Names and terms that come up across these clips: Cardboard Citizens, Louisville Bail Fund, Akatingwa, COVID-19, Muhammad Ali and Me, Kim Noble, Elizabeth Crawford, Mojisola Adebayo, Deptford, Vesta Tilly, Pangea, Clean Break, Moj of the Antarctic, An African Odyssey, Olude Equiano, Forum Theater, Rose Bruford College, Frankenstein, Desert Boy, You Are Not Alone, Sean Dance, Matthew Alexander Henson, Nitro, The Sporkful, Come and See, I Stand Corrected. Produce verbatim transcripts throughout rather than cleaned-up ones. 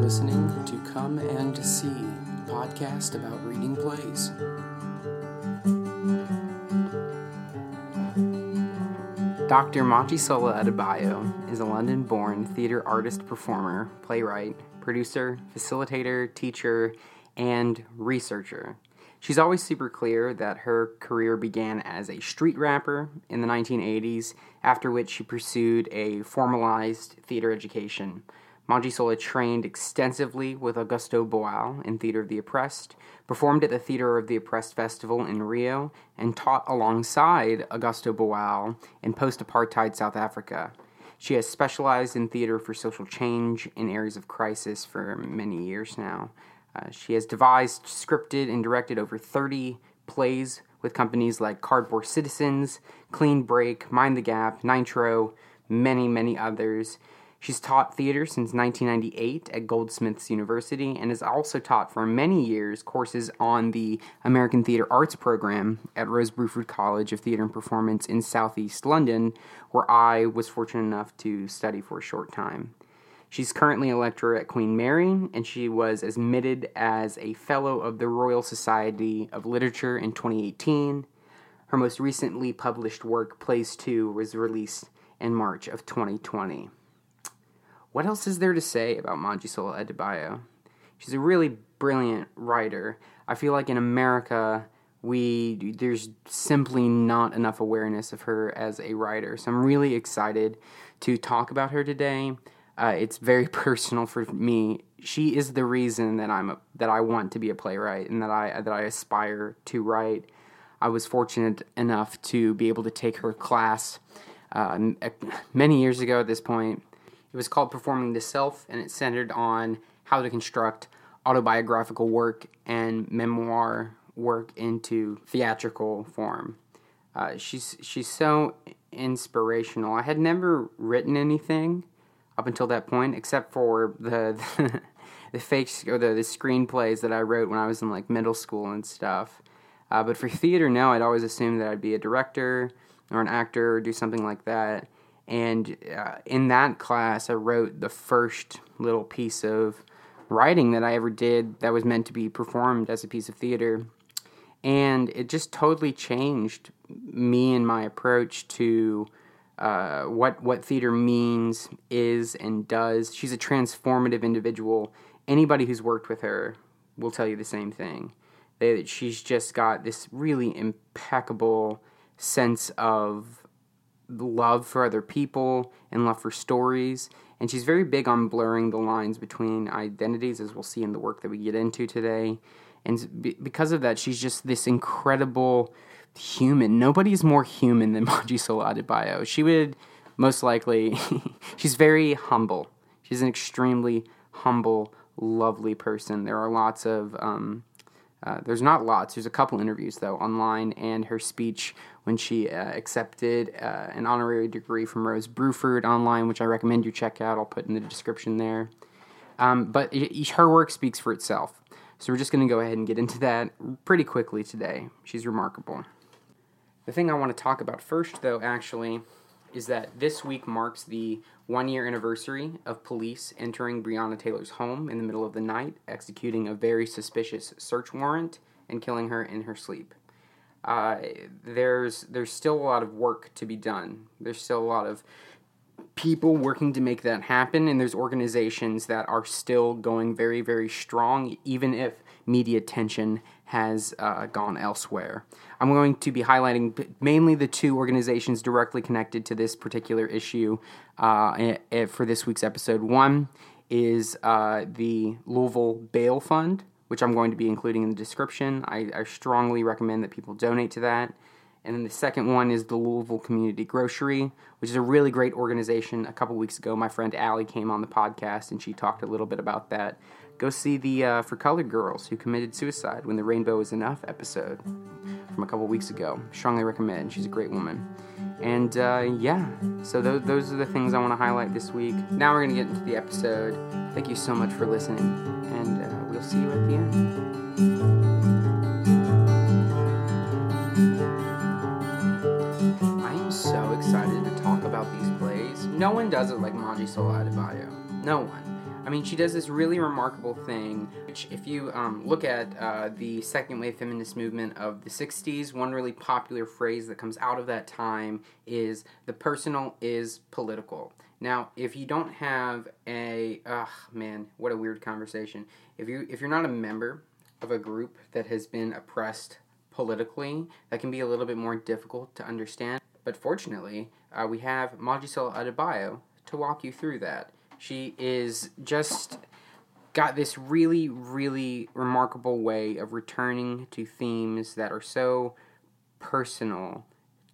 listening to Come and See, a podcast about reading plays. Doctor Mojisola Adebayo is a London-born theater artist-performer, playwright, producer, facilitator, teacher, and researcher. She's always super clear that her career began as a street rapper in the nineteen eighties, after which she pursued a formalized theater education. Mojisola trained extensively with Augusto Boal in Theater of the Oppressed, performed at the Theater of the Oppressed Festival in Rio, and taught alongside Augusto Boal in post-apartheid South Africa. She has specialized in theater for social change in areas of crisis for many years now. Uh, she has devised, scripted, and directed over thirty plays with companies like Cardboard Citizens, Clean Break, Mind the Gap, Nitro, many, many others. She's taught theater since nineteen ninety-eight at Goldsmiths University and has also taught for many years courses on the American Theater Arts Program at Rose Bruford College of Theater and Performance in Southeast London, where I was fortunate enough to study for a short time. She's currently a lecturer at Queen Mary, and she was admitted as a Fellow of the Royal Society of Literature in twenty eighteen. Her most recently published work, Plays Two, was released in March of twenty twenty. What else is there to say about Mojisola Adebayo? She's a really brilliant writer. I feel like in America, we there's simply not enough awareness of her as a writer, so I'm really excited to talk about her today. Uh, it's very personal for me. She is the reason that I'm a, that I want to be a playwright and that I that I aspire to write. I was fortunate enough to be able to take her class uh, many years ago. At this point, it was called Performing the Self, and it centered on how to construct autobiographical work and memoir work into theatrical form. Uh, she's she's so inspirational. I had never written anything up until that point, except for the the, the fake or the, the screenplays that I wrote when I was in like middle school and stuff. Uh, but for theater, no, I'd always assumed that I'd be a director or an actor or do something like that. And uh, in that class, I wrote the first little piece of writing that I ever did that was meant to be performed as a piece of theater. And it just totally changed me and my approach to Uh, what what theater means, is, and does. She's a transformative individual. Anybody who's worked with her will tell you the same thing. They, she's just got this really impeccable sense of love for other people and love for stories, and she's very big on blurring the lines between identities, as we'll see in the work that we get into today. And be, because of that, she's just this incredible human. Nobody's more human than Mojisola Adebayo. She would most likely, she's very humble. She's an extremely humble, lovely person. There are lots of, um, uh, there's not lots, there's a couple interviews though online, and her speech when she uh, accepted uh, an honorary degree from Rose Bruford online, which I recommend you check out. I'll put in the description there. Um, but it, her work speaks for itself. So we're just going to go ahead and get into that pretty quickly today. She's remarkable. The thing I want to talk about first, though, actually, is that this week marks the one-year anniversary of police entering Breonna Taylor's home in the middle of the night, executing a very suspicious search warrant, and killing her in her sleep. Uh, there's there's still a lot of work to be done. There's still a lot of people working to make that happen, and there's organizations that are still going very, very strong, even if media attention has uh, gone elsewhere. I'm going to be highlighting mainly the two organizations directly connected to this particular issue uh, for this week's episode. One is uh, the Louisville Bail Fund, which I'm going to be including in the description. I, I strongly recommend that people donate to that. And then the second one is the Louisville Community Grocery, which is a really great organization. A couple weeks ago, my friend Allie came on the podcast, and she talked a little bit about that. Go see the uh, For Colored Girls Who Committed Suicide When the Rainbow Was Enough episode from a couple weeks ago. Strongly recommend. She's a great woman. And, uh, yeah, so th- those are the things I want to highlight this week. Now we're going to get into the episode. Thank you so much for listening, and uh, we'll see you at the end. No one does it like Mojisola Adebayo. No one. I mean, she does this really remarkable thing, which if you um, look at uh, the second wave feminist movement of the sixties, one really popular phrase that comes out of that time is, the personal is political. Now, if you don't have a, ugh, man, what a weird conversation. If you, if you're not a member of a group that has been oppressed politically, that can be a little bit more difficult to understand. But fortunately, uh, we have Mojisola Adebayo to walk you through that. She is just got this really, really remarkable way of returning to themes that are so personal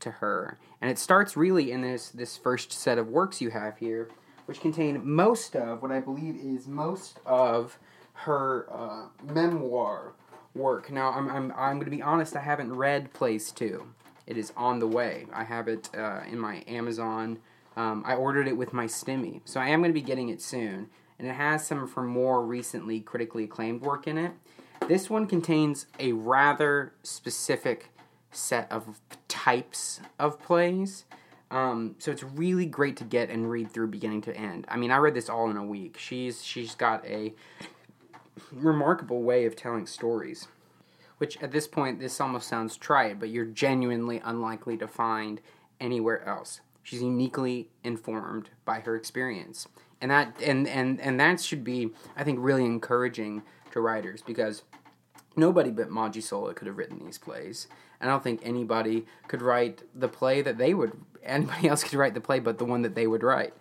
to her. And it starts really in this, this first set of works you have here, which contain most of what I believe is most of her uh, memoir work. Now, I'm I'm I'm going to be honest, I haven't read Plays Two. It is on the way. I have it uh, in my Amazon. Um, I ordered it with my STEMI, so I am going to be getting it soon. And it has some of her more recently critically acclaimed work in it. This one contains a rather specific set of types of plays. Um, so it's really great to get and read through beginning to end. I mean, I read this all in a week. She's She's got a remarkable way of telling stories, which at this point, this almost sounds trite, but you're genuinely unlikely to find anywhere else. She's uniquely informed by her experience. And that and, and, and that should be, I think, really encouraging to writers, because nobody but Mojisola could have written these plays. I don't think anybody could write the play that they would, anybody else could write the play but the one that they would write.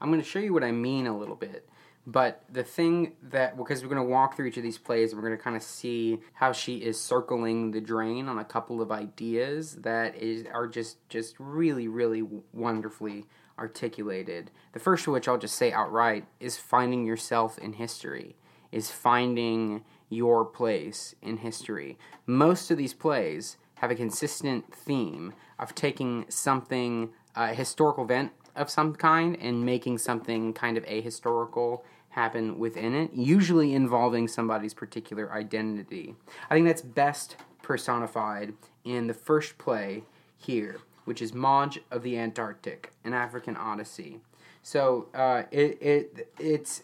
I'm going to show you what I mean a little bit. But the thing that, because we're going to walk through each of these plays, and we're going to kind of see how she is circling the drain on a couple of ideas that is are just, just really, really wonderfully articulated. The first of which I'll just say outright is finding yourself in history, is finding your place in history. Most of these plays have a consistent theme of taking something, a historical event of some kind, and making something kind of ahistorical happen within it, usually involving somebody's particular identity. I think that's best personified in the first play here, which is Moj of the Antarctic, An African Odyssey. So uh, it it it's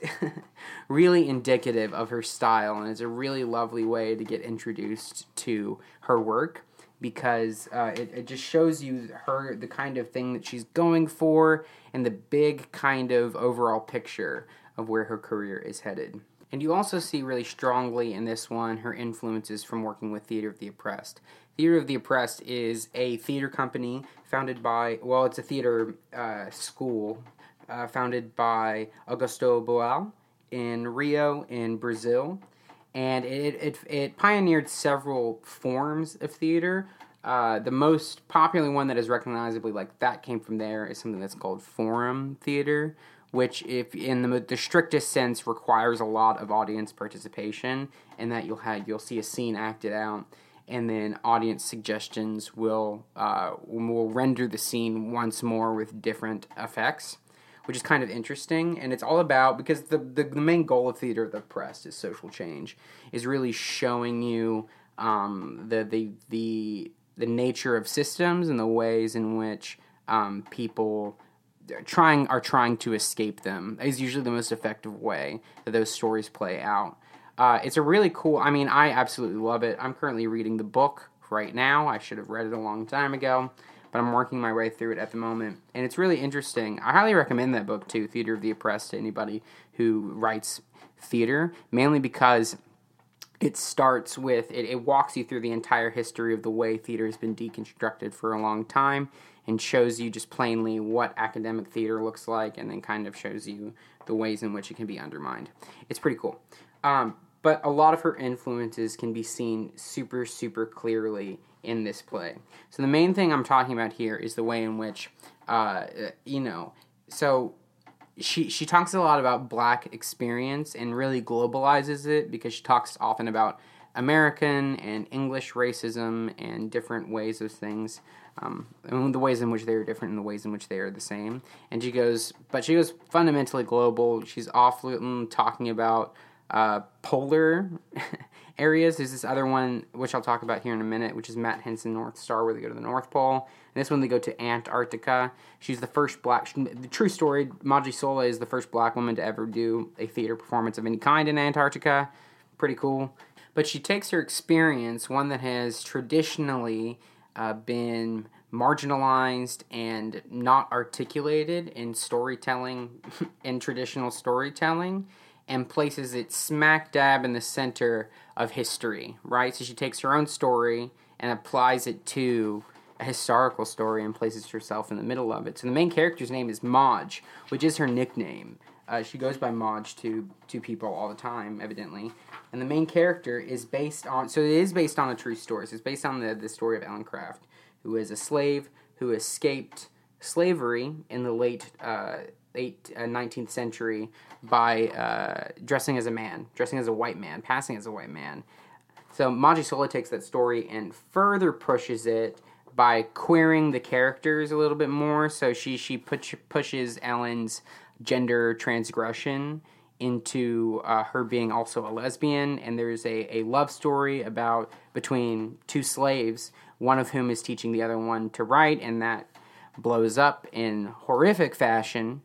really indicative of her style, and it's a really lovely way to get introduced to her work, because uh, it, it just shows you her, the kind of thing that she's going for, and the big kind of overall picture of where her career is headed. And you also see really strongly in this one her influences from working with Theater of the Oppressed. Theater of the Oppressed is a theater company founded by, well, it's a theater uh, school uh, founded by Augusto Boal in Rio in Brazil. And it, it it pioneered several forms of theater. Uh, the most popular one that is recognizably like that came from there is something that's called Forum Theater, which, if in the, the strictest sense, requires a lot of audience participation, and that you'll have you'll see a scene acted out, and then audience suggestions will uh, will render the scene once more with different effects, which is kind of interesting. And it's all about, because the, the, the main goal of Theater of the Oppressed is social change, is really showing you um, the, the the the nature of systems and the ways in which um, people are trying, are trying to escape them, is usually the most effective way that those stories play out. Uh, it's a really cool, I mean, I absolutely love it. I'm currently reading the book right now. I should have read it a long time ago, but I'm working my way through it at the moment. And it's really interesting. I highly recommend that book, too, Theater of the Oppressed, to anybody who writes theater, mainly because it starts with, it, it walks you through the entire history of the way theater has been deconstructed for a long time, and shows you just plainly what academic theater looks like, and then kind of shows you the ways in which it can be undermined. It's pretty cool. Um, but a lot of her influences can be seen super, super clearly in this play. So the main thing I'm talking about here is the way in which, uh, you know, so she she talks a lot about black experience and really globalizes it, because she talks often about American and English racism and different ways of things, um, and the ways in which they are different and the ways in which they are the same. And she goes, but she goes fundamentally global. She's often talking about uh, polar areas. There's this other one, which I'll talk about here in a minute, which is Matt Henson North Star, where they go to the North Pole. And this one, they go to Antarctica. She's the first black... She, the true story, Mojisola is the first black woman to ever do a theater performance of any kind in Antarctica. Pretty cool. But she takes her experience, one that has traditionally uh, been marginalized and not articulated in storytelling, in traditional storytelling, and places it smack dab in the center of history, right? So she takes her own story and applies it to a historical story and places herself in the middle of it. So the main character's name is Moj, which is her nickname. Uh, she goes by Moj to, to people all the time, evidently. And the main character is based on... So it is based on a true story. So it's based on the, the story of Ellen Craft, who is a slave who escaped slavery in the late... Uh, Eight, uh, nineteenth century by uh, dressing as a man, dressing as a white man, passing as a white man. So Mojisola takes that story and further pushes it by queering the characters a little bit more. So she she push, pushes Ellen's gender transgression into uh, her being also a lesbian, and there's a, a love story about between two slaves, one of whom is teaching the other one to write, and that blows up in horrific fashion.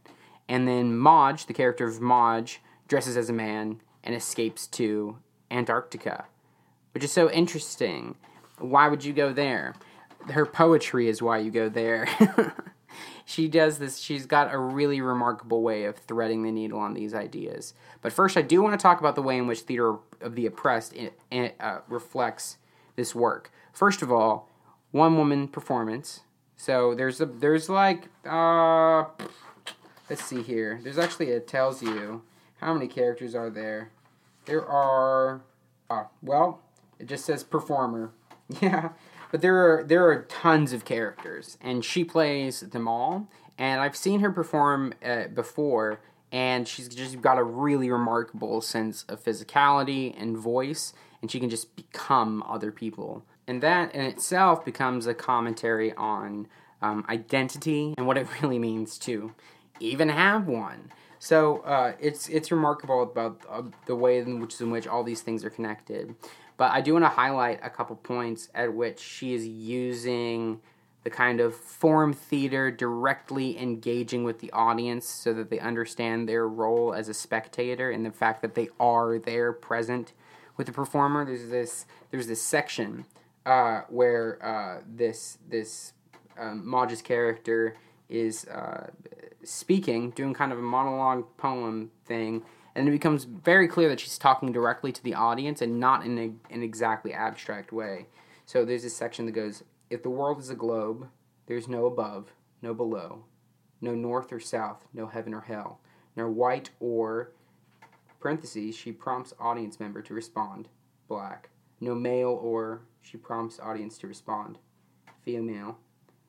And then Moj, the character of Moj, dresses as a man and escapes to Antarctica, which is so interesting. Why would you go there? Her poetry is why you go there. She does this. She's got a really remarkable way of threading the needle on these ideas. But first, I do want to talk about the way in which Theater of the Oppressed it, it, uh, reflects this work. First of all, one woman performance. So there's a there's like uh. Let's see here. There's actually, it tells you how many characters are there. There are, uh, well, it just says performer. Yeah, but there are there are tons of characters, and she plays them all. And I've seen her perform uh, before, and she's just got a really remarkable sense of physicality and voice, and she can just become other people. And that in itself becomes a commentary on um, identity and what it really means to even have one. So uh, it's it's remarkable about uh, the way in which in which all these things are connected. But I do want to highlight a couple points at which she is using the kind of forum theater, directly engaging with the audience so that they understand their role as a spectator and the fact that they are there present with the performer. There's this there's this section uh, where uh, this this um, Moj's character is uh, speaking, doing kind of a monologue poem thing, and it becomes very clear that she's talking directly to the audience and not in a, an exactly abstract way. So there's this section that goes, "If the world is a globe, there's no above, no below, no north or south, no heaven or hell, no white or," parentheses, she prompts audience member to respond, "black," no male or, she prompts audience to respond, "female,"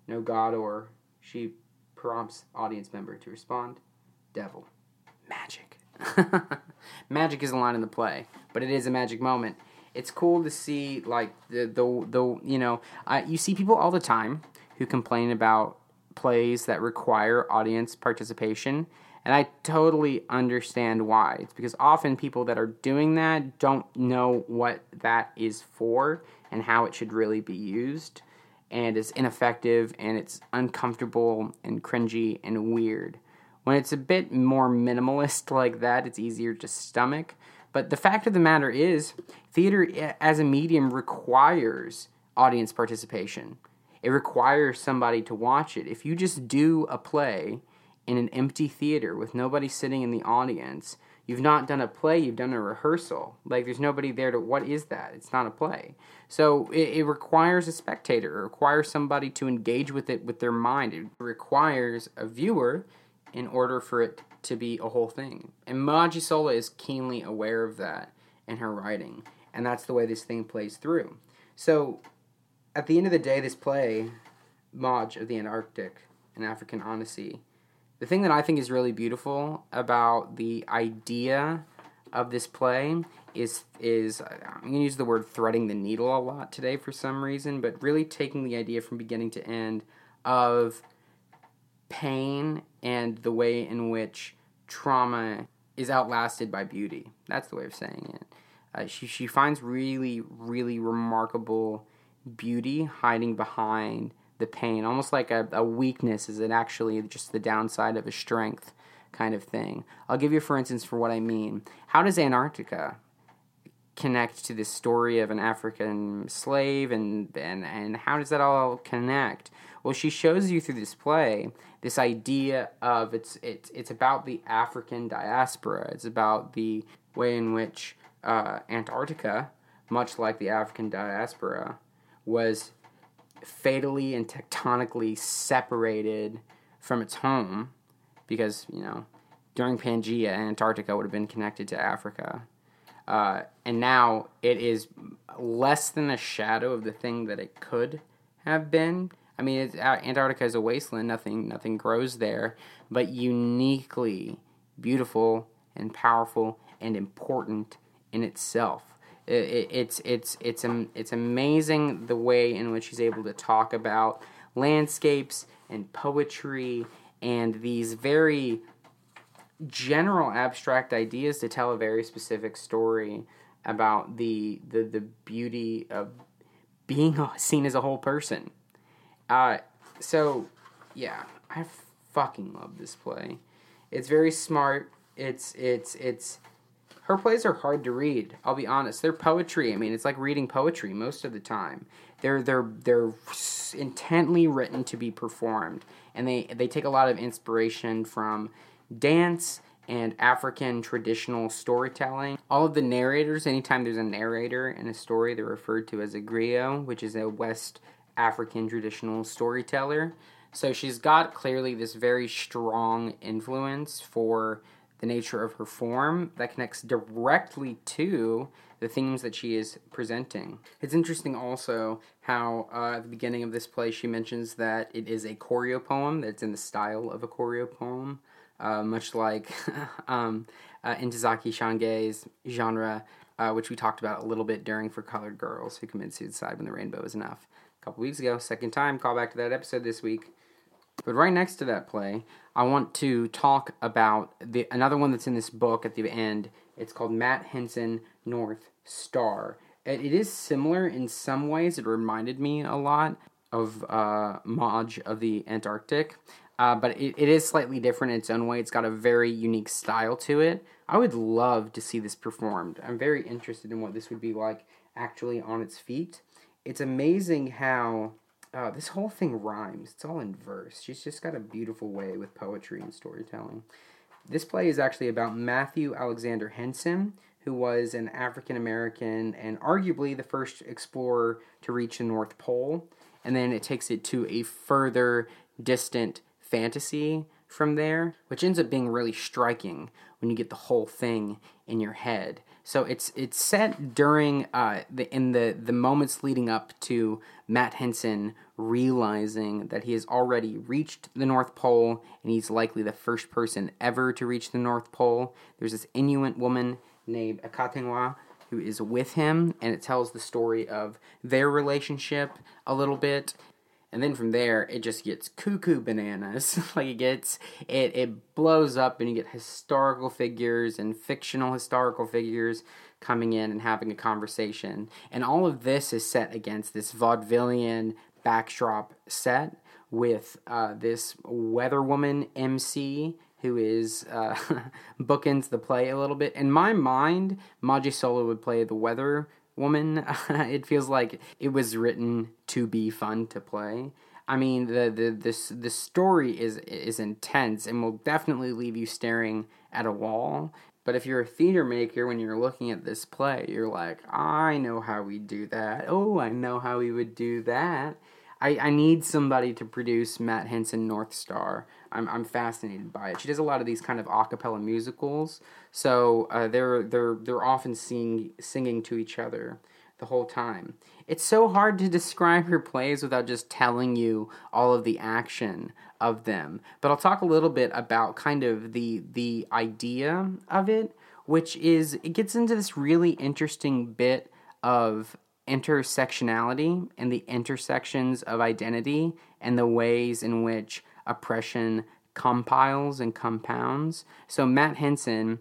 no god or, she prompts audience member to respond, "devil." Magic. Magic is a line in the play, but it is a magic moment. It's cool to see, like, the, the, the you know, uh, you see people all the time who complain about plays that require audience participation, and I totally understand why. It's because often people that are doing that don't know what that is for and how it should really be used. And it's ineffective, and it's uncomfortable, and cringy, and weird. When it's a bit more minimalist like that, it's easier to stomach. But the fact of the matter is, theater as a medium requires audience participation. It requires somebody to watch it. If you just do a play in an empty theater with nobody sitting in the audience, you've not done a play, you've done a rehearsal. Like, there's nobody there to, what is that? It's not a play. So it, it requires a spectator. It requires somebody to engage with it with their mind. It requires a viewer in order for it to be a whole thing. And Mojisola is keenly aware of that in her writing. And that's the way this thing plays through. So at the end of the day, this play, Moj of the Antarctic, An African Odyssey, the thing that I think is really beautiful about the idea of this play is, is I'm going to use the word threading the needle a lot today for some reason, but really taking the idea from beginning to end of pain and the way in which trauma is outlasted by beauty. That's the way of saying it. Uh, she she finds really, really remarkable beauty hiding behind the pain, almost like a, a weakness is it actually just the downside of a strength kind of thing. I'll give you, for instance, for what I mean. How does Antarctica connect to this story of an African slave, and, and, and how does that all connect? Well, she shows you through this play this idea of it's it's it's about the African diaspora. It's about the way in which uh, Antarctica, much like the African diaspora, was fatally and tectonically separated from its home because, you know, during Pangea, Antarctica would have been connected to Africa. Uh, and now it is less than a shadow of the thing that it could have been. I mean, it's, Antarctica is a wasteland. Nothing, nothing grows there, but uniquely beautiful and powerful and important in itself. It, it, it's it's it's it's amazing the way in which he's able to talk about landscapes and poetry and these very general abstract ideas to tell a very specific story about the the, the beauty of being seen as a whole person. Uh, so, yeah, I fucking love this play. It's very smart. It's, it's, it's, her plays are hard to read. I'll be honest. They're poetry. I mean, it's like reading poetry most of the time. They're, they're, they're intently written to be performed. And they, they take a lot of inspiration from dance and African traditional storytelling. All of the narrators, anytime there's a narrator in a story, they're referred to as a griot, which is a West African traditional storyteller. So she's got clearly this very strong influence for the nature of her form that connects directly to the themes that she is presenting. It's interesting also how uh, at the beginning of this play she mentions that it is a choreo-poem, that it's in the style of a choreo-poem, uh, much like um, uh, Ntozake Shange's genre, uh, which we talked about a little bit during For Colored Girls Who Committed Suicide When the Rainbow Was Enough. Couple weeks ago, second time, call back to that episode this week. But right next to that play, I want to talk about the another one that's in this book at the end. It's called Matt Henson, North Star. It, it is similar in some ways. It reminded me a lot of uh, Moj of the Antarctic, uh, but it, it is slightly different in its own way. It's got a very unique style to it. I would love to see this performed. I'm very interested in what this would be like actually on its feet. It's amazing how uh, this whole thing rhymes. It's all in verse. She's just got a beautiful way with poetry and storytelling. This play is actually about Matthew Alexander Henson, who was an African-American and arguably the first explorer to reach the North Pole. And then it takes it to a further distant fantasy from there, which ends up being really striking when you get the whole thing in your head. So it's it's set during uh, the in the, the moments leading up to Matt Henson realizing that he has already reached the North Pole and he's likely the first person ever to reach the North Pole. There's this Inuit woman named Akatingwa who is with him, and it tells the story of their relationship a little bit. And then from there, it just gets cuckoo bananas. Like, it gets, it, it blows up, and you get historical figures and fictional historical figures coming in and having a conversation. And all of this is set against this vaudevillian backdrop set with uh, this weather woman M C who is, uh, bookends the play a little bit. In my mind, Mojisola would play the weather woman. It feels like it was written to be fun to play. I mean, the the this the story is is intense and will definitely leave you staring at a wall. But if you're a theater maker, when you're looking at this play, you're like, I know how we do that. Oh, I know how we would do that. I, I need somebody to produce Matt Henson North Star. I'm I'm fascinated by it. She does a lot of these kind of a cappella musicals, so uh, they're they're they're often sing, singing to each other the whole time. It's so hard to describe her plays without just telling you all of the action of them. But I'll talk a little bit about kind of the the idea of it, which is it gets into this really interesting bit of intersectionality and the intersections of identity and the ways in which oppression compiles and compounds. So Matt Henson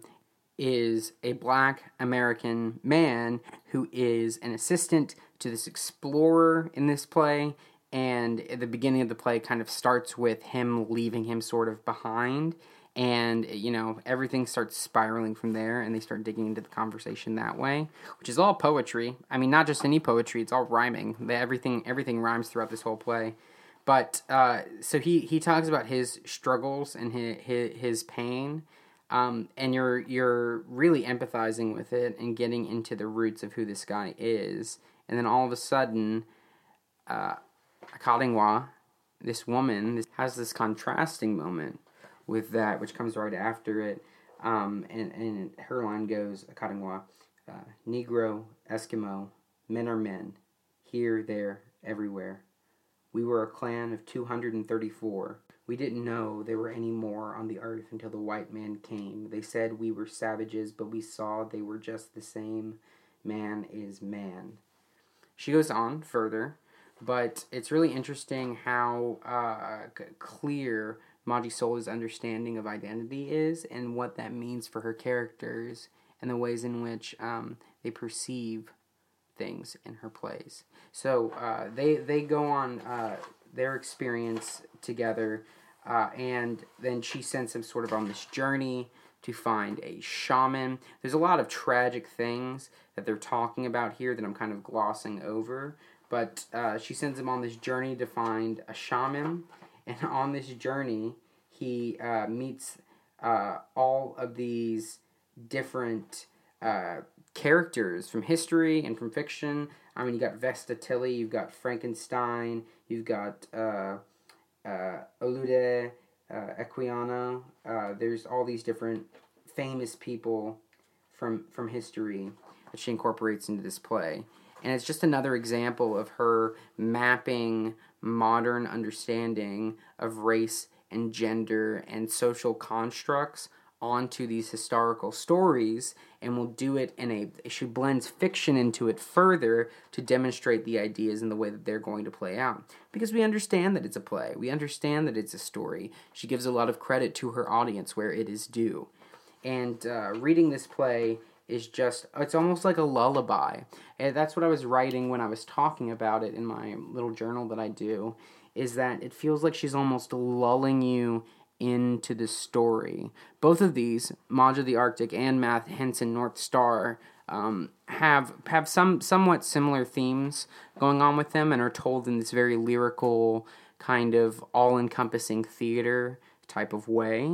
is a black American man who is an assistant to this explorer in this play, and at the beginning of the play kind of starts with him leaving him sort of behind, and, you know, everything starts spiraling from there, and they start digging into the conversation that way, which is all poetry. I mean, not just any poetry, it's all rhyming. They, everything everything rhymes throughout this whole play. But, uh, so he, he talks about his struggles and his, his, his pain, um, and you're you're really empathizing with it and getting into the roots of who this guy is. And then all of a sudden, uh, Akatingwa, this woman, this, has this contrasting moment with that, which comes right after it, um, and, and her line goes, Akatingwa, uh, Negro, Eskimo, men are men, here, there, everywhere. We were a clan of two hundred thirty-four. We didn't know there were any more on the earth until the white man came. They said we were savages, but we saw they were just the same. Man is man. She goes on further, but it's really interesting how uh, clear Mojisola's understanding of identity is and what that means for her characters and the ways in which um, they perceive things in her plays. So uh, they they go on uh, their experience together, uh, and then she sends him sort of on this journey to find a shaman. There's a lot of tragic things that they're talking about here that I'm kind of glossing over, but uh, she sends him on this journey to find a shaman, and on this journey he uh, meets uh, all of these different uh, characters from history and from fiction. I mean, you got Vesta Tilly, you've got Frankenstein, you've got uh, uh, Olude, uh, Equiano. Uh, there's all these different famous people from from history that she incorporates into this play. And it's just another example of her mapping modern understanding of race and gender and social constructs onto these historical stories, and will do it in a, she blends fiction into it further to demonstrate the ideas and the way that they're going to play out. Because we understand that it's a play. We understand that it's a story. She gives a lot of credit to her audience where it is due. And uh, reading this play is just, it's almost like a lullaby. And that's what I was writing when I was talking about it in my little journal that I do, is that it feels like she's almost lulling you into the story. Both of these, Moj of the Arctic and Matthew Henson North Star, um, have have some somewhat similar themes going on with them and are told in this very lyrical, kind of all-encompassing theater type of way.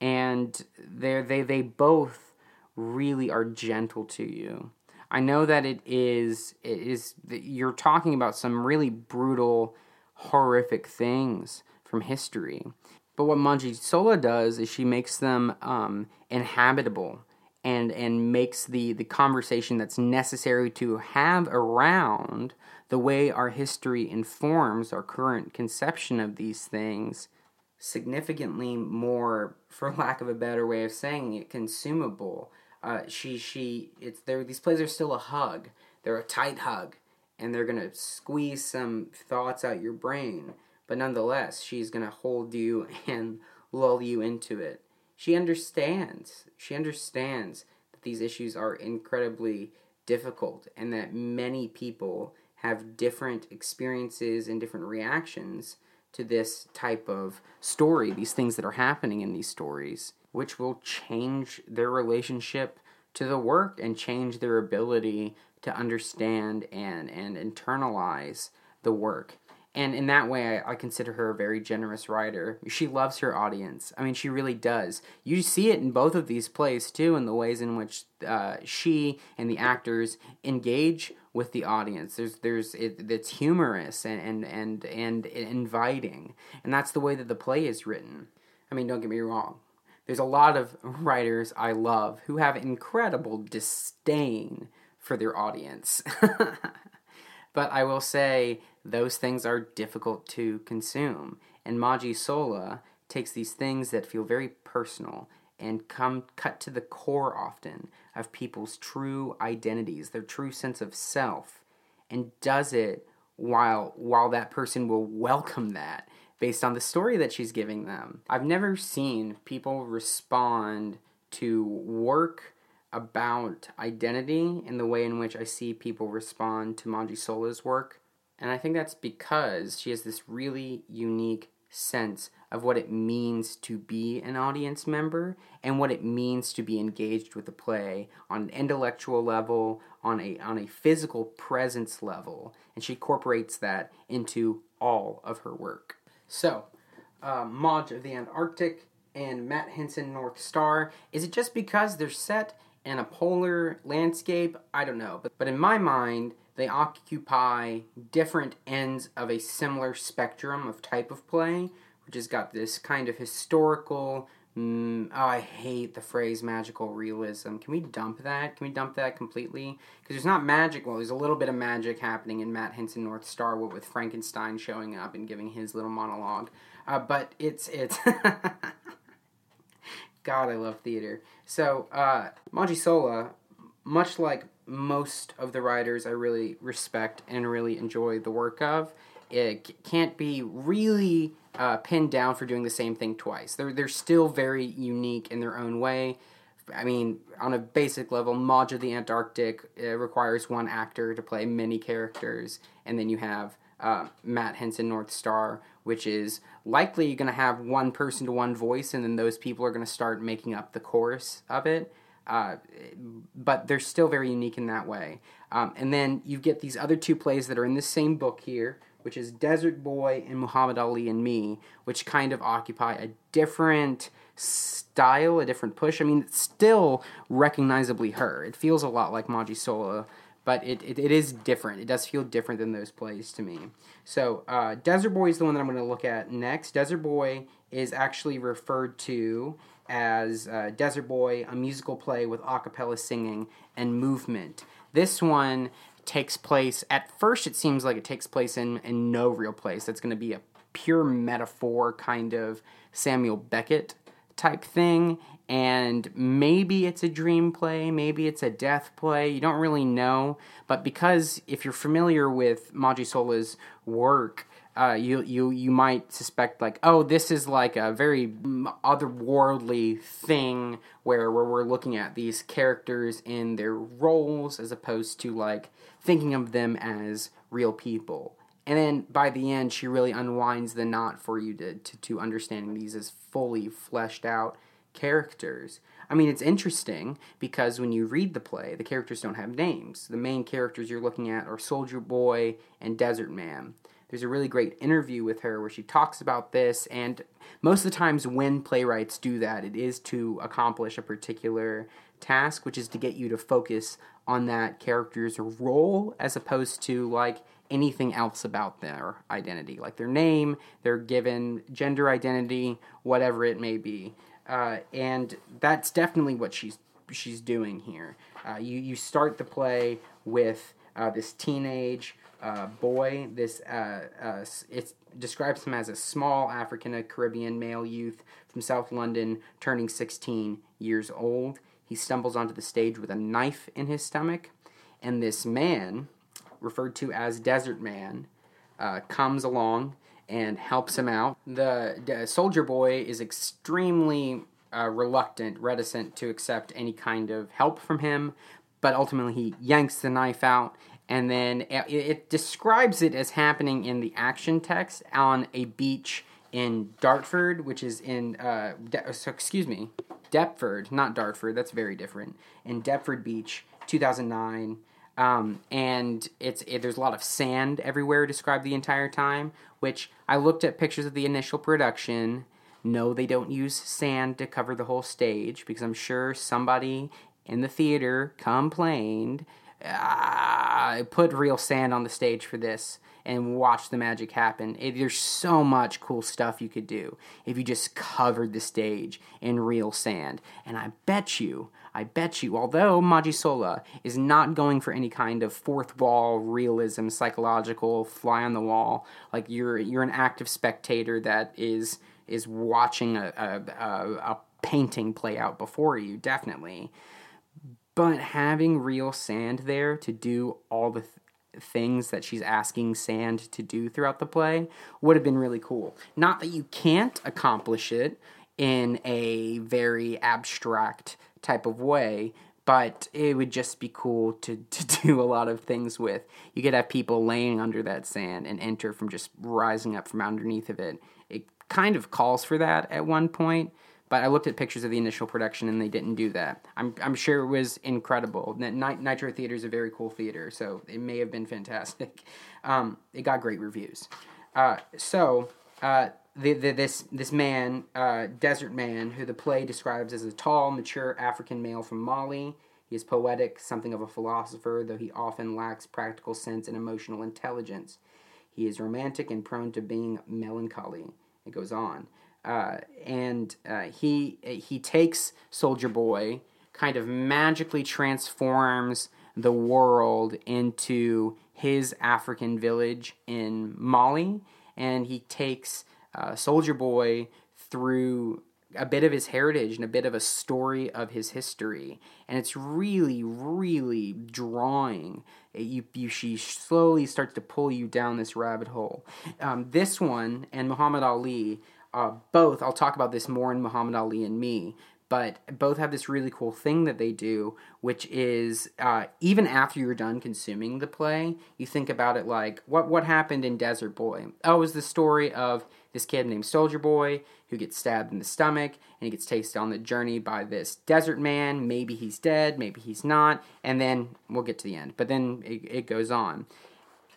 And they they they both really are gentle to you. I know that it is it is you're talking about some really brutal, horrific things from history. But what Mojisola does is she makes them um, inhabitable and and makes the, the conversation that's necessary to have around the way our history informs our current conception of these things significantly more, for lack of a better way of saying it, consumable. Uh, she she it's there. These plays are still a hug. They're a tight hug, and they're gonna squeeze some thoughts out your brain. But nonetheless, she's going to hold you and lull you into it. She understands. She understands that these issues are incredibly difficult and that many people have different experiences and different reactions to this type of story, these things that are happening in these stories, which will change their relationship to the work and change their ability to understand and, and internalize the work. And in that way, I, I consider her a very generous writer. She loves her audience. I mean, she really does. You see it in both of these plays, too, in the ways in which uh, she and the actors engage with the audience. There's, there's, it, it's humorous and, and, and, and inviting. And that's the way that the play is written. I mean, don't get me wrong. There's a lot of writers I love who have incredible disdain for their audience. But I will say, those things are difficult to consume, and Mojisola takes these things that feel very personal and come cut to the core often of people's true identities, their true sense of self, and does it while while that person will welcome that based on the story that she's giving them. I've never seen people respond to work about identity and the way in which I see people respond to Mojisola's work. And I think that's because she has this really unique sense of what it means to be an audience member and what it means to be engaged with a play on an intellectual level, on a on a physical presence level, and she incorporates that into all of her work. So, uh, Moj of the Antarctic and Matt Henson North Star, is it just because they're set in a polar landscape? I don't know, but, but in my mind, they occupy different ends of a similar spectrum of type of play, which has got this kind of historical, mm, oh, I hate the phrase magical realism. Can we dump that? Can we dump that completely? Because there's not magic, well, there's a little bit of magic happening in Matt Henson North Star with Frankenstein showing up and giving his little monologue. Uh, but it's, it's... God, I love theater. So, uh, Mojisola, much like most of the writers I really respect and really enjoy the work of, it can't be really uh, pinned down for doing the same thing twice. They're they're still very unique in their own way. I mean, on a basic level, Moj of the Antarctic uh, requires one actor to play many characters, and then you have uh, Matt Henson North Star, which is likely going to have one person to one voice, and then those people are going to start making up the chorus of it. Uh, but they're still very unique in that way. Um, and then you get these other two plays that are in the same book here, which is Desert Boy and Muhammad Ali and Me, which kind of occupy a different style, a different push. I mean, it's still recognizably her. It feels a lot like Mojisola, but it, it, it is different. It does feel different than those plays to me. So uh, Desert Boy is the one that I'm going to look at next. Desert Boy is actually referred to as uh, Desert Boy, a musical play with a cappella singing and movement. This one takes place, at first it seems like it takes place in, in no real place. That's going to be a pure metaphor, kind of Samuel Beckett type thing, and maybe it's a dream play, maybe it's a death play, you don't really know, but because if you're familiar with Mojisola's work, Uh, you you you might suspect, like, oh, this is like a very otherworldly thing where, where we're looking at these characters in their roles as opposed to, like, thinking of them as real people. And then by the end, she really unwinds the knot for you to, to, to understanding these as fully fleshed out characters. I mean, it's interesting because when you read the play, the characters don't have names. The main characters you're looking at are Soldier Boy and Desert Man. There's a really great interview with her where she talks about this, and most of the times when playwrights do that, it is to accomplish a particular task, which is to get you to focus on that character's role as opposed to, like, anything else about their identity, like their name, their given gender identity, whatever it may be. Uh, and that's definitely what she's she's doing here. Uh, you, you start the play with uh, this teenage Uh, boy, this uh, uh, it describes him as a small African-Caribbean male youth from South London turning sixteen years old. He stumbles onto the stage with a knife in his stomach, and this man, referred to as Desert Man, uh, comes along and helps him out. The, the Soldier Boy is extremely uh, reluctant, reticent to accept any kind of help from him, but ultimately he yanks the knife out. And then it describes it as happening in the action text on a beach in Dartford, which is in, uh, De- excuse me, Deptford, not Dartford, that's very different, in Deptford Beach, two thousand nine. Um, and it's it, there's a lot of sand everywhere described the entire time, which I looked at pictures of the initial production. No, they don't use sand to cover the whole stage because I'm sure somebody in the theater complained. Uh, put real sand on the stage for this and watch the magic happen. It, there's so much cool stuff you could do if you just covered the stage in real sand. And I bet you, I bet you, although Mojisola is not going for any kind of fourth wall realism, psychological fly on the wall, like you're you're an active spectator that is is watching a a, a, a painting play out before you, definitely. But having real sand there to do all the th- things that she's asking sand to do throughout the play would have been really cool. Not that you can't accomplish it in a very abstract type of way, but it would just be cool to, to do a lot of things with. You could have people laying under that sand and enter from just rising up from underneath of it. It kind of calls for that at one point, but I looked at pictures of the initial production and they didn't do that. I'm I'm sure it was incredible. Nitro Theater is a very cool theater, so it may have been fantastic. Um, it got great reviews. Uh, so uh, the, the, this this man, uh, Desert Man, who the play describes as a tall, mature African male from Mali. He is poetic, something of a philosopher, though he often lacks practical sense and emotional intelligence. He is romantic and prone to being melancholy. It goes on. Uh, and uh, he he takes Soldier Boy, kind of magically transforms the world into his African village in Mali, and he takes uh, Soldier Boy through a bit of his heritage and a bit of a story of his history, and it's really, really drawing. You, you, she slowly starts to pull you down this rabbit hole. Um, this one and Muhammad Ali. Uh, both, I'll talk about this more in Muhammad Ali and Me, but both have this really cool thing that they do, which is uh, even after you're done consuming the play, you think about it like, what what happened in Desert Boy? Oh, it was the story of this kid named Soldier Boy who gets stabbed in the stomach, and he gets taken on the journey by this desert man. Maybe he's dead, maybe he's not, and then we'll get to the end. But then it, it goes on.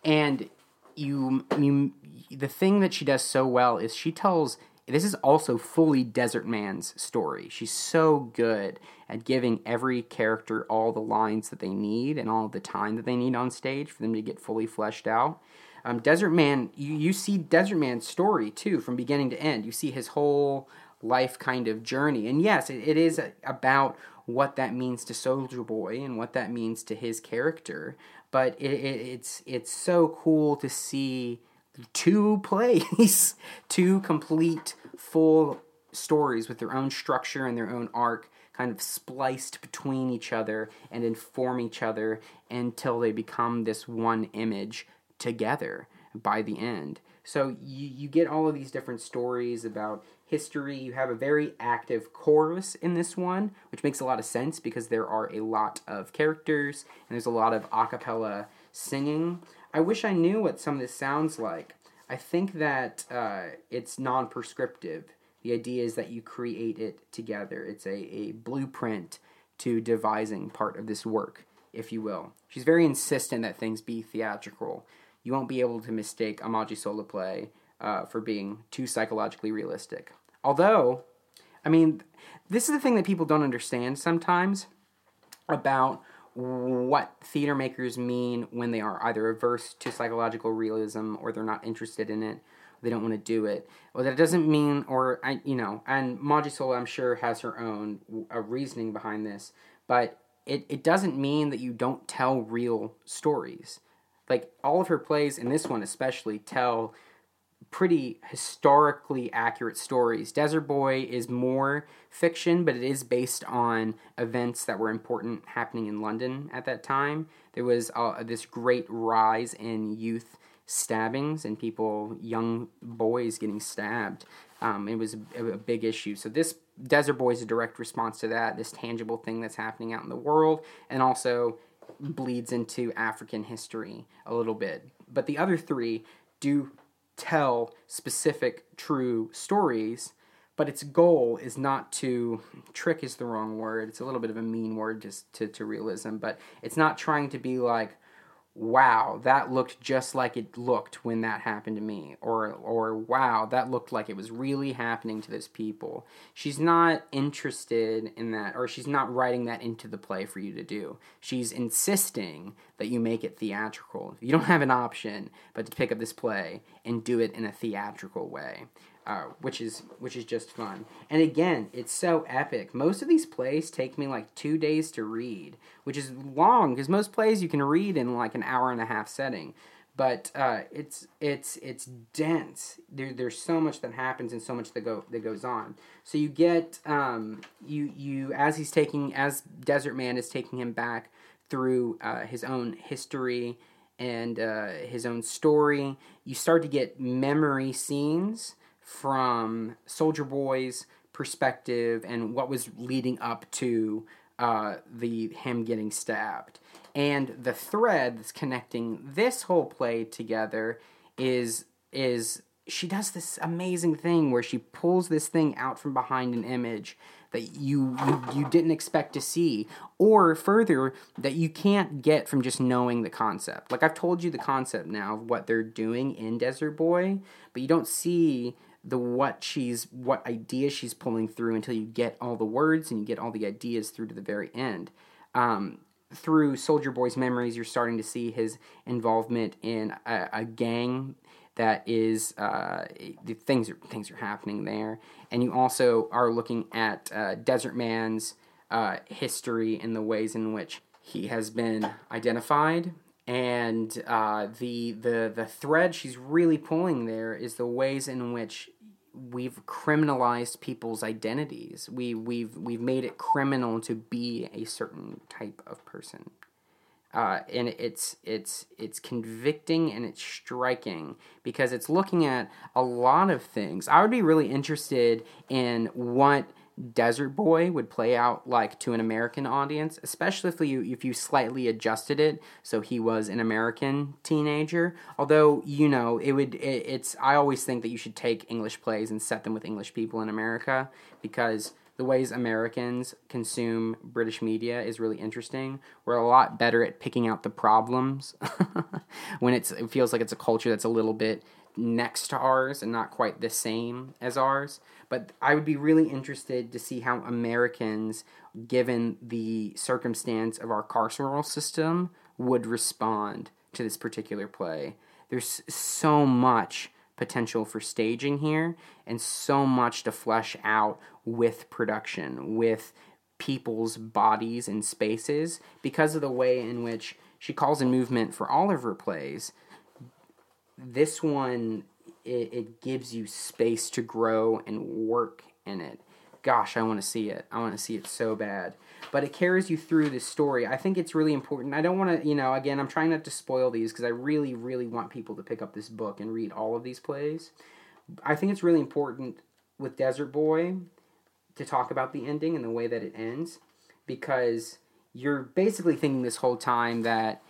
And... You, you, the thing that she does so well is she tells, this is also fully Desert Man's story. She's so good at giving every character all the lines that they need and all the time that they need on stage for them to get fully fleshed out. Um, Desert Man, you, you see Desert Man's story too from beginning to end. You see his whole life kind of journey. And yes, it, it is about what that means to Soldier Boy and what that means to his character. But it, it, it's it's so cool to see two plays, two complete full stories with their own structure and their own arc kind of spliced between each other and inform each other until they become this one image together by the end. So you, you get all of these different stories about history. You have a very active chorus in this one, which makes a lot of sense because there are a lot of characters and there's a lot of a cappella singing. I wish I knew what some of this sounds like. I think that uh, it's non-prescriptive. The idea is that you create it together. It's a, a blueprint to devising part of this work, if you will. She's very insistent that things be theatrical. You won't be able to mistake a Mojisola play uh, for being too psychologically realistic. Although, I mean, this is the thing that people don't understand sometimes about what theater makers mean when they are either averse to psychological realism or they're not interested in it, or they don't want to do it. Well, that doesn't mean, or, I, you know, and Mojisola, I'm sure, has her own uh, reasoning behind this, but it, it doesn't mean that you don't tell real stories. Like, all of her plays, and this one especially, tell pretty historically accurate stories. Desert Boy is more fiction, but it is based on events that were important happening in London at that time. There was uh, this great rise in youth stabbings and people, young boys getting stabbed. Um, it was a, a big issue. So this Desert Boy is a direct response to that, this tangible thing that's happening out in the world, and also bleeds into African history a little bit. But the other three do tell specific true stories, but its goal is not to, trick is the wrong word, it's a little bit of a mean word just to, to realism, but it's not trying to be like, wow, that looked just like it looked when that happened to me, or or wow, that looked like it was really happening to those people. She's not interested in that, or she's not writing that into the play for you to do. She's insisting that you make it theatrical. You don't have an option but to pick up this play and do it in a theatrical way, uh, which is which is just fun. And again, it's so epic. Most of these plays take me like two days to read, which is long because most plays you can read in like an hour and a half setting, but uh, it's it's it's dense. There, there's so much that happens and so much that go that goes on. So you get um, you you as he's taking as Desert Man is taking him back through uh, his own history and uh, his own story. You start to get memory scenes from Soldier Boy's perspective and what was leading up to uh, the him getting stabbed. And the thread that's connecting this whole play together is is she does this amazing thing where she pulls this thing out from behind an image that you, you you didn't expect to see, or further, that you can't get from just knowing the concept. Like, I've told you the concept now of what they're doing in Desert Boy, but you don't see the what she's what ideas she's pulling through until you get all the words and you get all the ideas through to the very end. Um, through Soldier Boy's memories, you're starting to see his involvement in a, a gang that is, uh, things are things are happening there. And you also are looking at uh, Desert Man's uh, history and the ways in which he has been identified. And uh, the the the thread she's really pulling there is the ways in which we've criminalized people's identities. We we've we've made it criminal to be a certain type of person. Uh, and it's it's it's convicting and it's striking because it's looking at a lot of things. I would be really interested in what Desert Boy would play out like to an American audience, especially if you if you slightly adjusted it so he was an American teenager. Although, you know, it would it, it's I always think that you should take English plays and set them with English people in America, because the ways Americans consume British media is really interesting. We're a lot better at picking out the problems when it's, it feels like it's a culture that's a little bit next to ours and not quite the same as ours. But I would be really interested to see how Americans, given the circumstance of our carceral system, would respond to this particular play. There's so much potential for staging here, and so much to flesh out with production, with people's bodies and spaces, because of the way in which she calls in movement for all of her plays. This one, it, it gives you space to grow and work in it. Gosh, I want to see it. I want to see it so bad. But it carries you through this story. I think it's really important. I don't want to, you know, again, I'm trying not to spoil these because I really, really want people to pick up this book and read all of these plays. I think it's really important with Desert Boy to talk about the ending and the way that it ends, because you're basically thinking this whole time that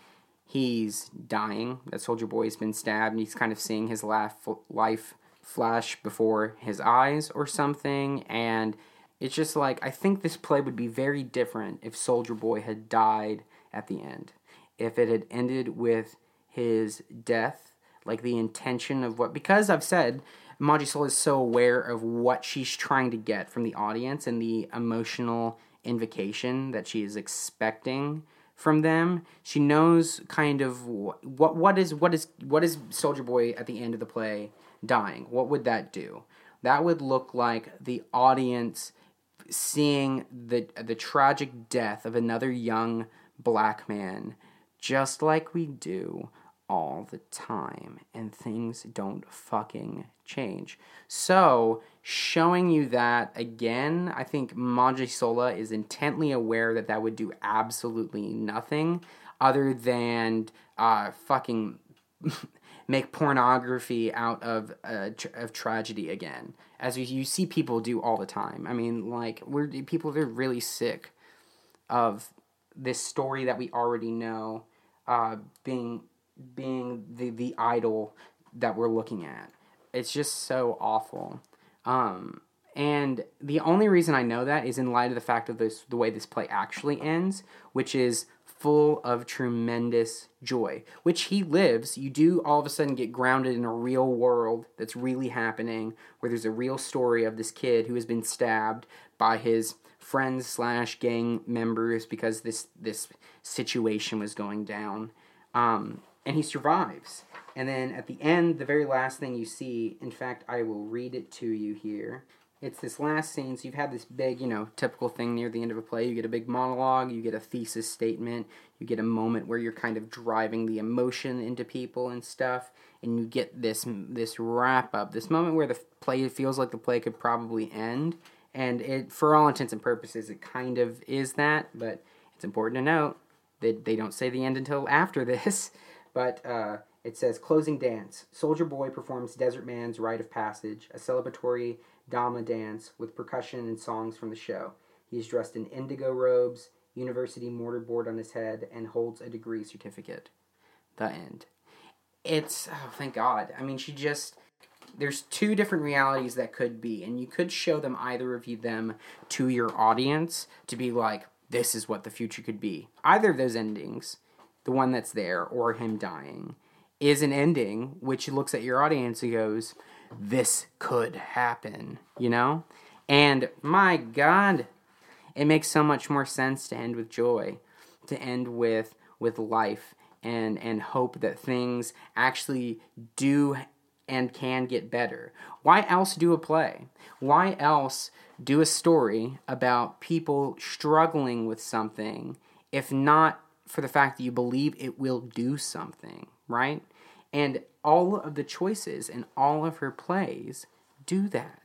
he's dying, that Soldier Boy's been stabbed, and he's kind of seeing his life flash before his eyes or something. And it's just like, I think this play would be very different if Soldier Boy had died at the end, if it had ended with his death, like the intention of what, because I've said Mojisola is so aware of what she's trying to get from the audience and the emotional invocation that she is expecting from them. She knows kind of what what is what is what is Soldier Boy at the end of the play dying. What would that do? That would look like the audience seeing the the tragic death of another young black man, just like we do all the time, and things don't fucking change. So, showing you that again, I think Mojisola is intently aware that that would do absolutely nothing other than uh, fucking make pornography out of uh, tr- of tragedy again, as you, you see people do all the time. I mean, like, we're people are really sick of this story that we already know uh, being. being the, the idol that we're looking at. It's just so awful. Um, and the only reason I know that is in light of the fact of this, the way this play actually ends, which is full of tremendous joy, which he lives. You do all of a sudden get grounded in a real world that's really happening, where there's a real story of this kid who has been stabbed by his friends slash gang members because this, this situation was going down. Um, And he survives. And then at the end, the very last thing you see, in fact, I will read it to you here. It's this last scene. So you've had this big, you know, typical thing near the end of a play. You get a big monologue. You get a thesis statement. You get a moment where you're kind of driving the emotion into people and stuff. And you get this this wrap-up, this moment where the play feels like the play could probably end. And it, for all intents and purposes, it kind of is that. But it's important to note that they don't say the end until after this. But uh, it says, closing dance. Soldier Boy performs Desert Man's Rite of Passage, a celebratory Dama dance with percussion and songs from the show. He is dressed in indigo robes, university mortarboard on his head, and holds a degree certificate. The end. It's, oh, thank God. I mean, she just, there's two different realities that could be, and you could show them, either of you, them to your audience to be like, this is what the future could be. Either of those endings, the one that's there, or him dying, is an ending which looks at your audience and goes, this could happen, you know? And my God, it makes so much more sense to end with joy, to end with with life and, and hope that things actually do and can get better. Why else do a play? Why else do a story about people struggling with something if not for the fact that you believe it will do something, right? And all of the choices in all of her plays do that.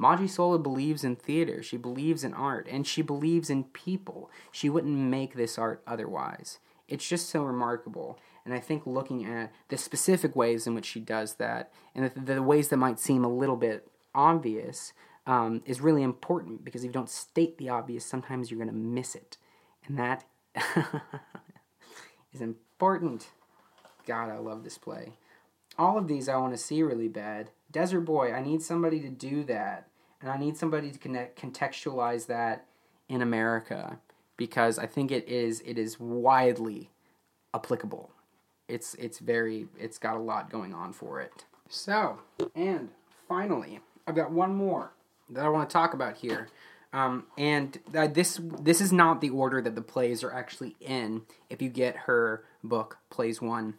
Mojisola believes in theater, she believes in art, and she believes in people. She wouldn't make this art otherwise. It's just so remarkable. And I think looking at the specific ways in which she does that, and the, the ways that might seem a little bit obvious, um, is really important, because if you don't state the obvious, sometimes you're going to miss it. And that is important. God, I love this play. All of these I want to see really bad. Desert Boy, I need somebody to do that. And I need somebody to connect, contextualize that in America, because I think it is it is widely applicable. It's it's very, it's got a lot going on for it. So, and finally, I've got one more that I want to talk about here. Um, and uh, this this is not the order that the plays are actually in. If you get her book, Plays One,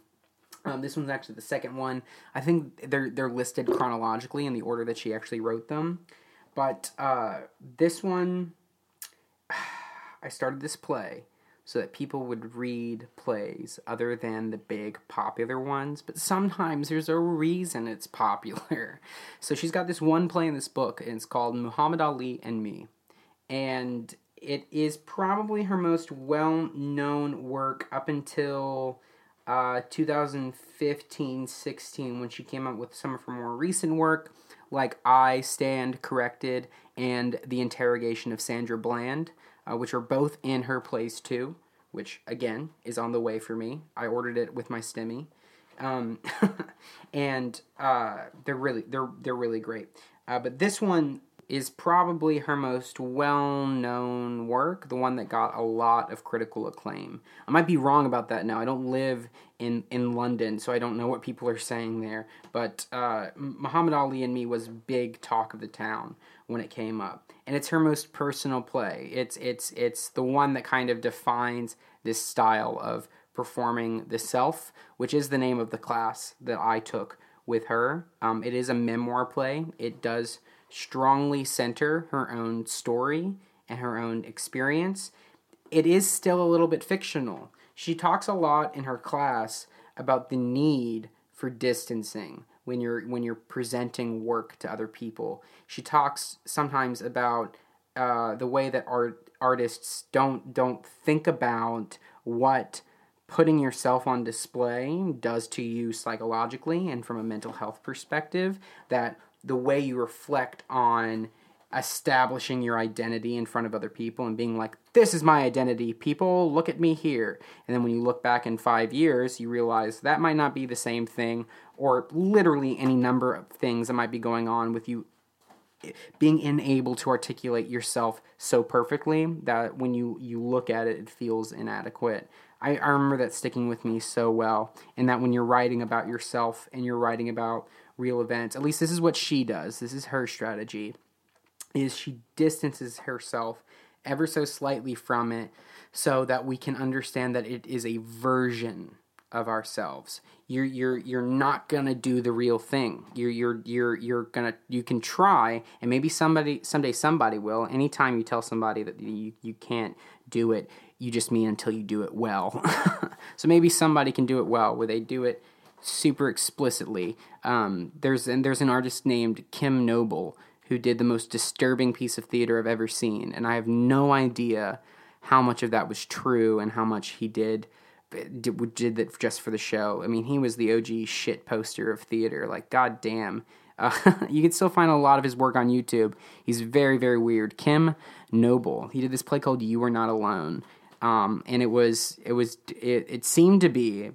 um, this one's actually the second one. I think they're they're listed chronologically in the order that she actually wrote them. But uh, this one, I started this play so that people would read plays other than the big popular ones. But sometimes there's a reason it's popular. So she's got this one play in this book, and it's called Muhammad Ali and Me. And it is probably her most well-known work up until uh, twenty fifteen sixteen, when she came out with some of her more recent work, like I Stand Corrected and The Interrogation of Sandra Bland, uh, which are both in her Plays Two, which, again, is on the way for me. I ordered it with my STEMI. Um, and uh, they're really they're they're really great. Uh, but this one is probably her most well-known work, the one that got a lot of critical acclaim. I might be wrong about that now. I don't live in, in London, so I don't know what people are saying there. But uh, Muhammad Ali and Me was big talk of the town when it came up. And it's her most personal play. It's, it's, it's the one that kind of defines this style of performing the self, which is the name of the class that I took with her. Um, it is a memoir play. It does strongly center her own story and her own experience. It is still a little bit fictional. She talks a lot in her class about the need for distancing when you're when you're presenting work to other people. She talks sometimes about uh, the way that art artists don't don't think about what putting yourself on display does to you psychologically and from a mental health perspective, that the way you reflect on establishing your identity in front of other people and being like, this is my identity, people, look at me here. And then when you look back in five years, you realize that might not be the same thing, or literally any number of things that might be going on with you being unable to articulate yourself so perfectly that when you, you look at it, it feels inadequate. I, I remember that sticking with me so well, and that when you're writing about yourself and you're writing about real events, at least this is what she does, this is her strategy, is she distances herself ever so slightly from it so that we can understand that it is a version of ourselves. You're you're you're not gonna do the real thing. You're you're you're you're gonna you can try, and maybe somebody someday somebody will. Anytime you tell somebody that you, you can't do it, you just mean until you do it well. So maybe somebody can do it well, where they do it super explicitly. Um, there's and there's an artist named Kim Noble who did the most disturbing piece of theater I've ever seen, and I have no idea how much of that was true and how much he did did, did that just for the show. I mean, he was the O G shit poster of theater. Like, goddamn, Uh, you can still find a lot of his work on YouTube. He's very, very weird. Kim Noble. He did this play called You Are Not Alone. Um, and it was, it was, it, it seemed to be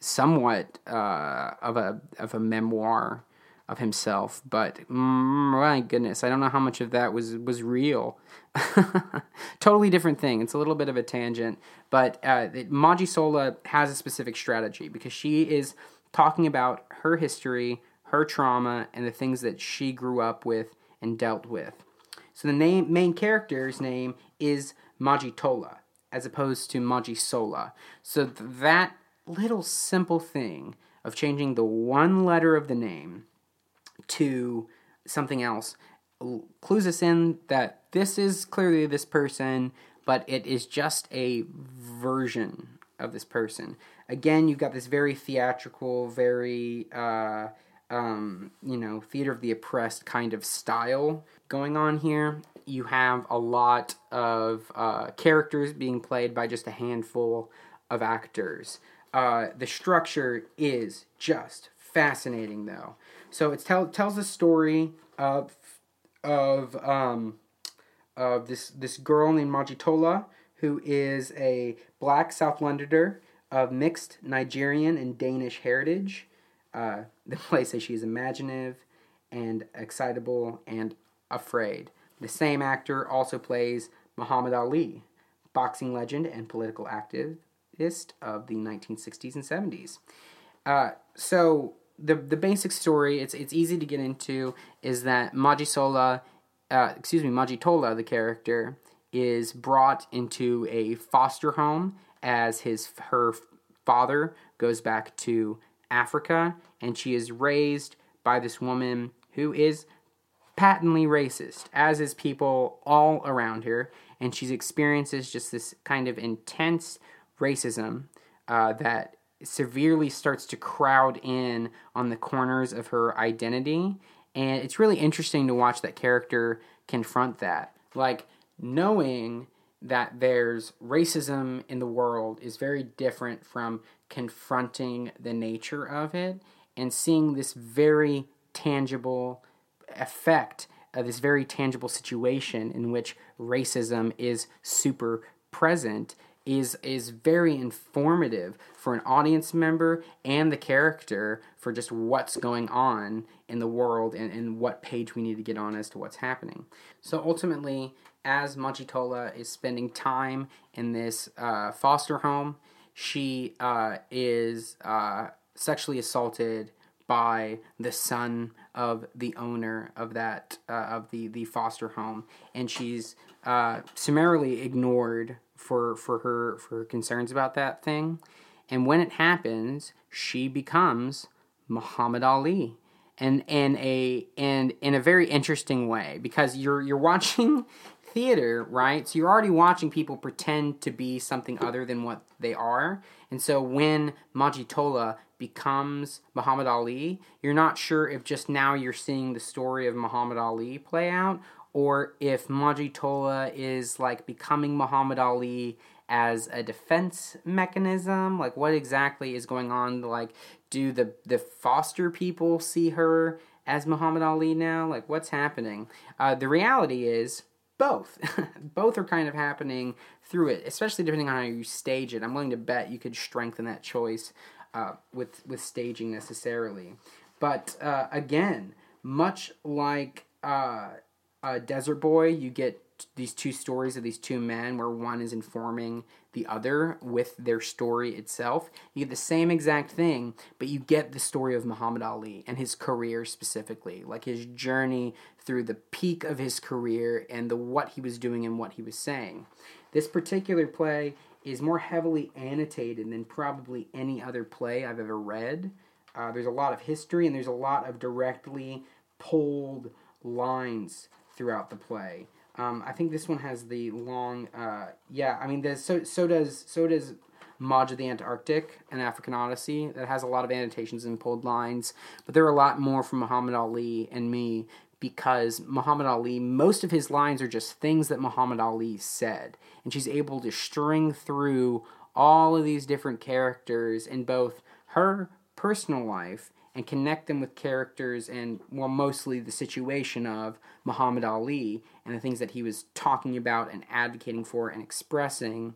somewhat uh, of a of a memoir of himself, but my goodness, I don't know how much of that was was real. Totally different thing. It's a little bit of a tangent, but uh, Mojisola has a specific strategy because she is talking about her history, her trauma, and the things that she grew up with and dealt with. So the name main character's name is Mojisola, as opposed to Mojisola. So th- that little simple thing of changing the one letter of the name to something else clues us in that this is clearly this person, but it is just a version of this person. Again, you've got this very theatrical, very, uh, um, you know, Theater of the Oppressed kind of style going on here. You have a lot of uh, characters being played by just a handful of actors. Uh, the structure is just fascinating, though. So it tell, tells the story of of um, of this this girl named Mojisola, who is a black South Londoner of mixed Nigerian and Danish heritage. Uh, the play says she's imaginative and excitable and afraid. The same actor also plays Muhammad Ali, boxing legend and political active of the nineteen sixties and seventies. Uh, so the the basic story, it's it's easy to get into, is that Mojisola, uh, excuse me, Mojisola, the character, is brought into a foster home as his her father goes back to Africa, and she is raised by this woman who is patently racist, as is people all around her, and she experiences just this kind of intense racism uh, that severely starts to crowd in on the corners of her identity. And it's really interesting to watch that character confront that. Like, knowing that there's racism in the world is very different from confronting the nature of it and seeing this very tangible effect of this very tangible situation in which racism is super present is is very informative for an audience member and the character for just what's going on in the world and, and what page we need to get on as to what's happening. So ultimately, as Mojisola is spending time in this uh, foster home, she uh, is uh, sexually assaulted by the son of the owner of that uh, of the, the foster home, and she's uh, summarily ignored for for her for her concerns about that thing. And when it happens, she becomes Muhammad Ali, and and a and in a very interesting way, because you're you're watching theater, right? So you're already watching people pretend to be something other than what they are. And so when Mojisola becomes Muhammad Ali, you're not sure if just now you're seeing the story of Muhammad Ali play out, or if Mojisola is, like, becoming Muhammad Ali as a defense mechanism. Like, what exactly is going on? Like, do the, the foster people see her as Muhammad Ali now? Like, what's happening? Uh, the reality is both. Both are kind of happening through it, especially depending on how you stage it. I'm willing to bet you could strengthen that choice uh, with, with staging necessarily. But, uh, again, much like... Uh, Uh, Desert Boy, you get t- these two stories of these two men where one is informing the other with their story itself. You get the same exact thing, but you get the story of Muhammad Ali and his career specifically, like his journey through the peak of his career and the what he was doing and what he was saying. This particular play is more heavily annotated than probably any other play I've ever read. Uh, there's a lot of history and there's a lot of directly pulled lines throughout the play. Um, I think this one has the long, uh, yeah, I mean, there's, so so does so does Moj of the Antarctic, An African Odyssey, that has a lot of annotations and pulled lines, but there are a lot more from Muhammad Ali and Me, because Muhammad Ali, most of his lines are just things that Muhammad Ali said, and she's able to string through all of these different characters in both her personal life and connect them with characters and, well, mostly the situation of Muhammad Ali and the things that he was talking about and advocating for and expressing,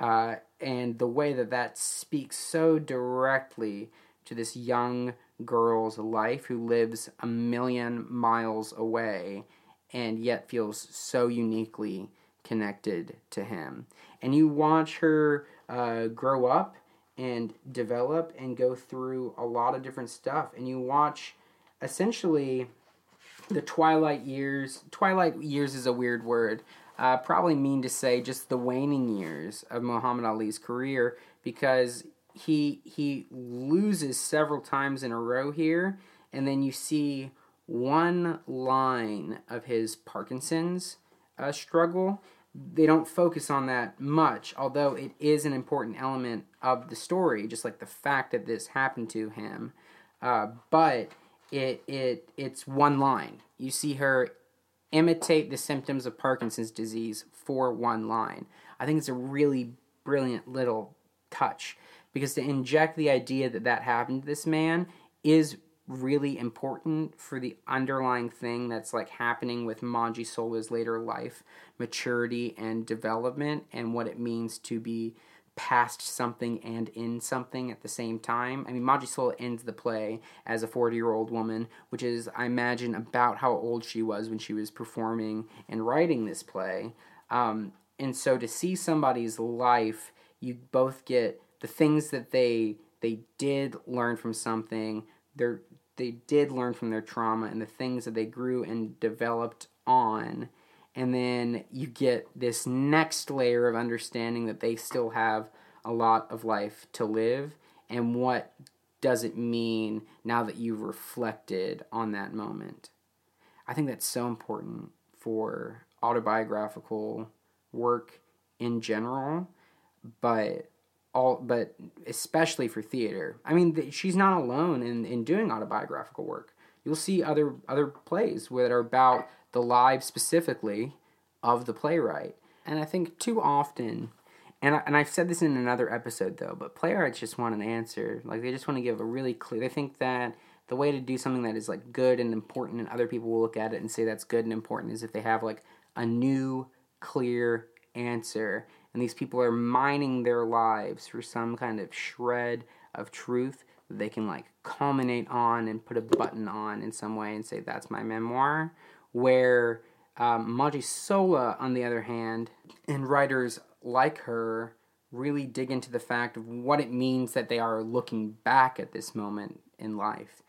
uh, and the way that that speaks so directly to this young girl's life who lives a million miles away and yet feels so uniquely connected to him. And you watch her uh, grow up and develop and go through a lot of different stuff. And you watch, essentially, the twilight years. Twilight years is a weird word. Uh, probably mean to say just the waning years of Muhammad Ali's career, because he he loses several times in a row here. And then you see one line of his Parkinson's uh, struggle. They don't focus on that much, although it is an important element of the story, just like the fact that this happened to him. Uh, but it it it's one line. You see her imitate the symptoms of Parkinson's disease for one line. I think it's a really brilliant little touch, because to inject the idea that that happened to this man is really important for the underlying thing that's like happening with Mojisola's later life, maturity and development, and what it means to be past something and in something at the same time. I mean, Mojisola ends the play as a forty-year-old woman, which is, I imagine, about how old she was when she was performing and writing this play. Um, and so to see somebody's life, you both get the things that they they did learn from something, They're, they did learn from their trauma and the things that they grew and developed on. And then you get this next layer of understanding that they still have a lot of life to live. And what does it mean now that you've reflected on that moment? I think that's so important for autobiographical work in general, but All, but especially for theater. I mean, the, she's not alone in, in doing autobiographical work. You'll see other other plays that are about the lives specifically of the playwright. And I think too often, and, I, and I've said this in another episode though, but playwrights just want an answer. Like, they just want to give a really clear, they think that the way to do something that is like good and important and other people will look at it and say that's good and important is if they have like a new, clear answer. And these people are mining their lives for some kind of shred of truth that they can, like, culminate on and put a button on in some way and say, that's my memoir. Where um, Mojisola, on the other hand, and writers like her really dig into the fact of what it means that they are looking back at this moment in life.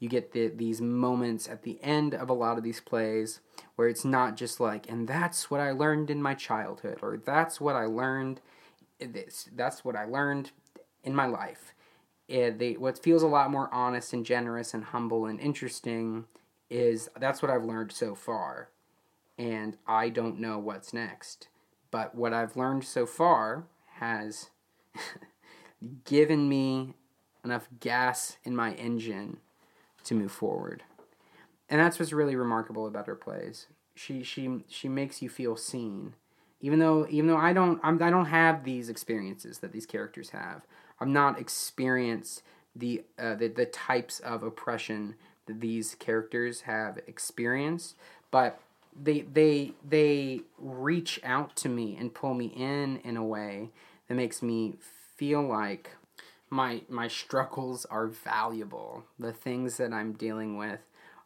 You get the, these moments at the end of a lot of these plays where it's not just like, and that's what I learned in my childhood, or that's what I learned, this, that's what I learned in my life. It, they, what feels a lot more honest and generous and humble and interesting is, that's what I've learned so far, and I don't know what's next. But what I've learned so far has given me enough gas in my engine to move forward. And that's what's really remarkable about her plays. She she she makes you feel seen. Even though even though I don't I'm, I don't have these experiences that these characters have. I've not experienced the uh, the the types of oppression that these characters have experienced, but they they they reach out to me and pull me in in a way that makes me feel like My my struggles are valuable. The things that I'm dealing with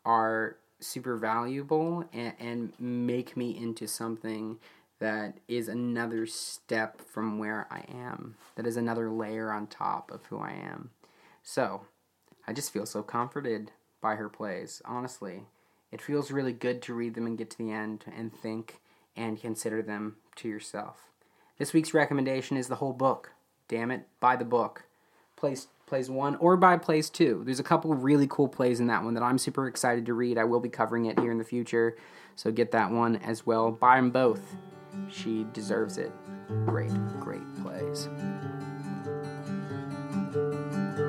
are super valuable and, and make me into something that is another step from where I am. That is another layer on top of who I am. So, I just feel so comforted by her plays, honestly. It feels really good to read them and get to the end and think and consider them to yourself. This week's recommendation is the whole book. Damn it, buy the book. Plays, plays one or by Plays Two. There's a couple really cool plays in that one that I'm super excited to read. I will be covering it here in the future, so get that one as well. Buy them both. She deserves it. Great, great plays.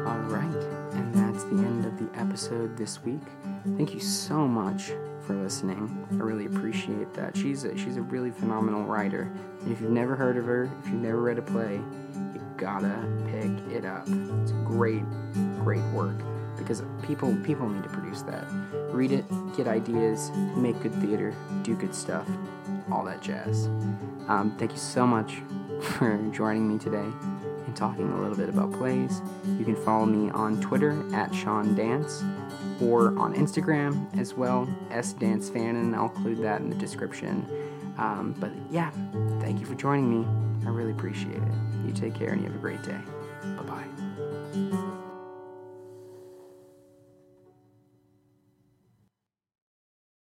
All right, and that's the end of the episode this week. Thank you so much for listening. I really appreciate that. She's a, she's a really phenomenal writer, and if you've never heard of her, if you've never read a play, gotta pick it up. It's great, great work. because people people need to produce that. Read it, get ideas, make good theater, do good stuff, all that jazz. Um, thank you so much for joining me today and talking a little bit about plays. You can follow me on Twitter at Sean Dance, or on Instagram as well, sdancefanon, and I'll include that in the description. Um, but yeah, thank you for joining me. I really appreciate it. You take care and you have a great day. Bye-bye.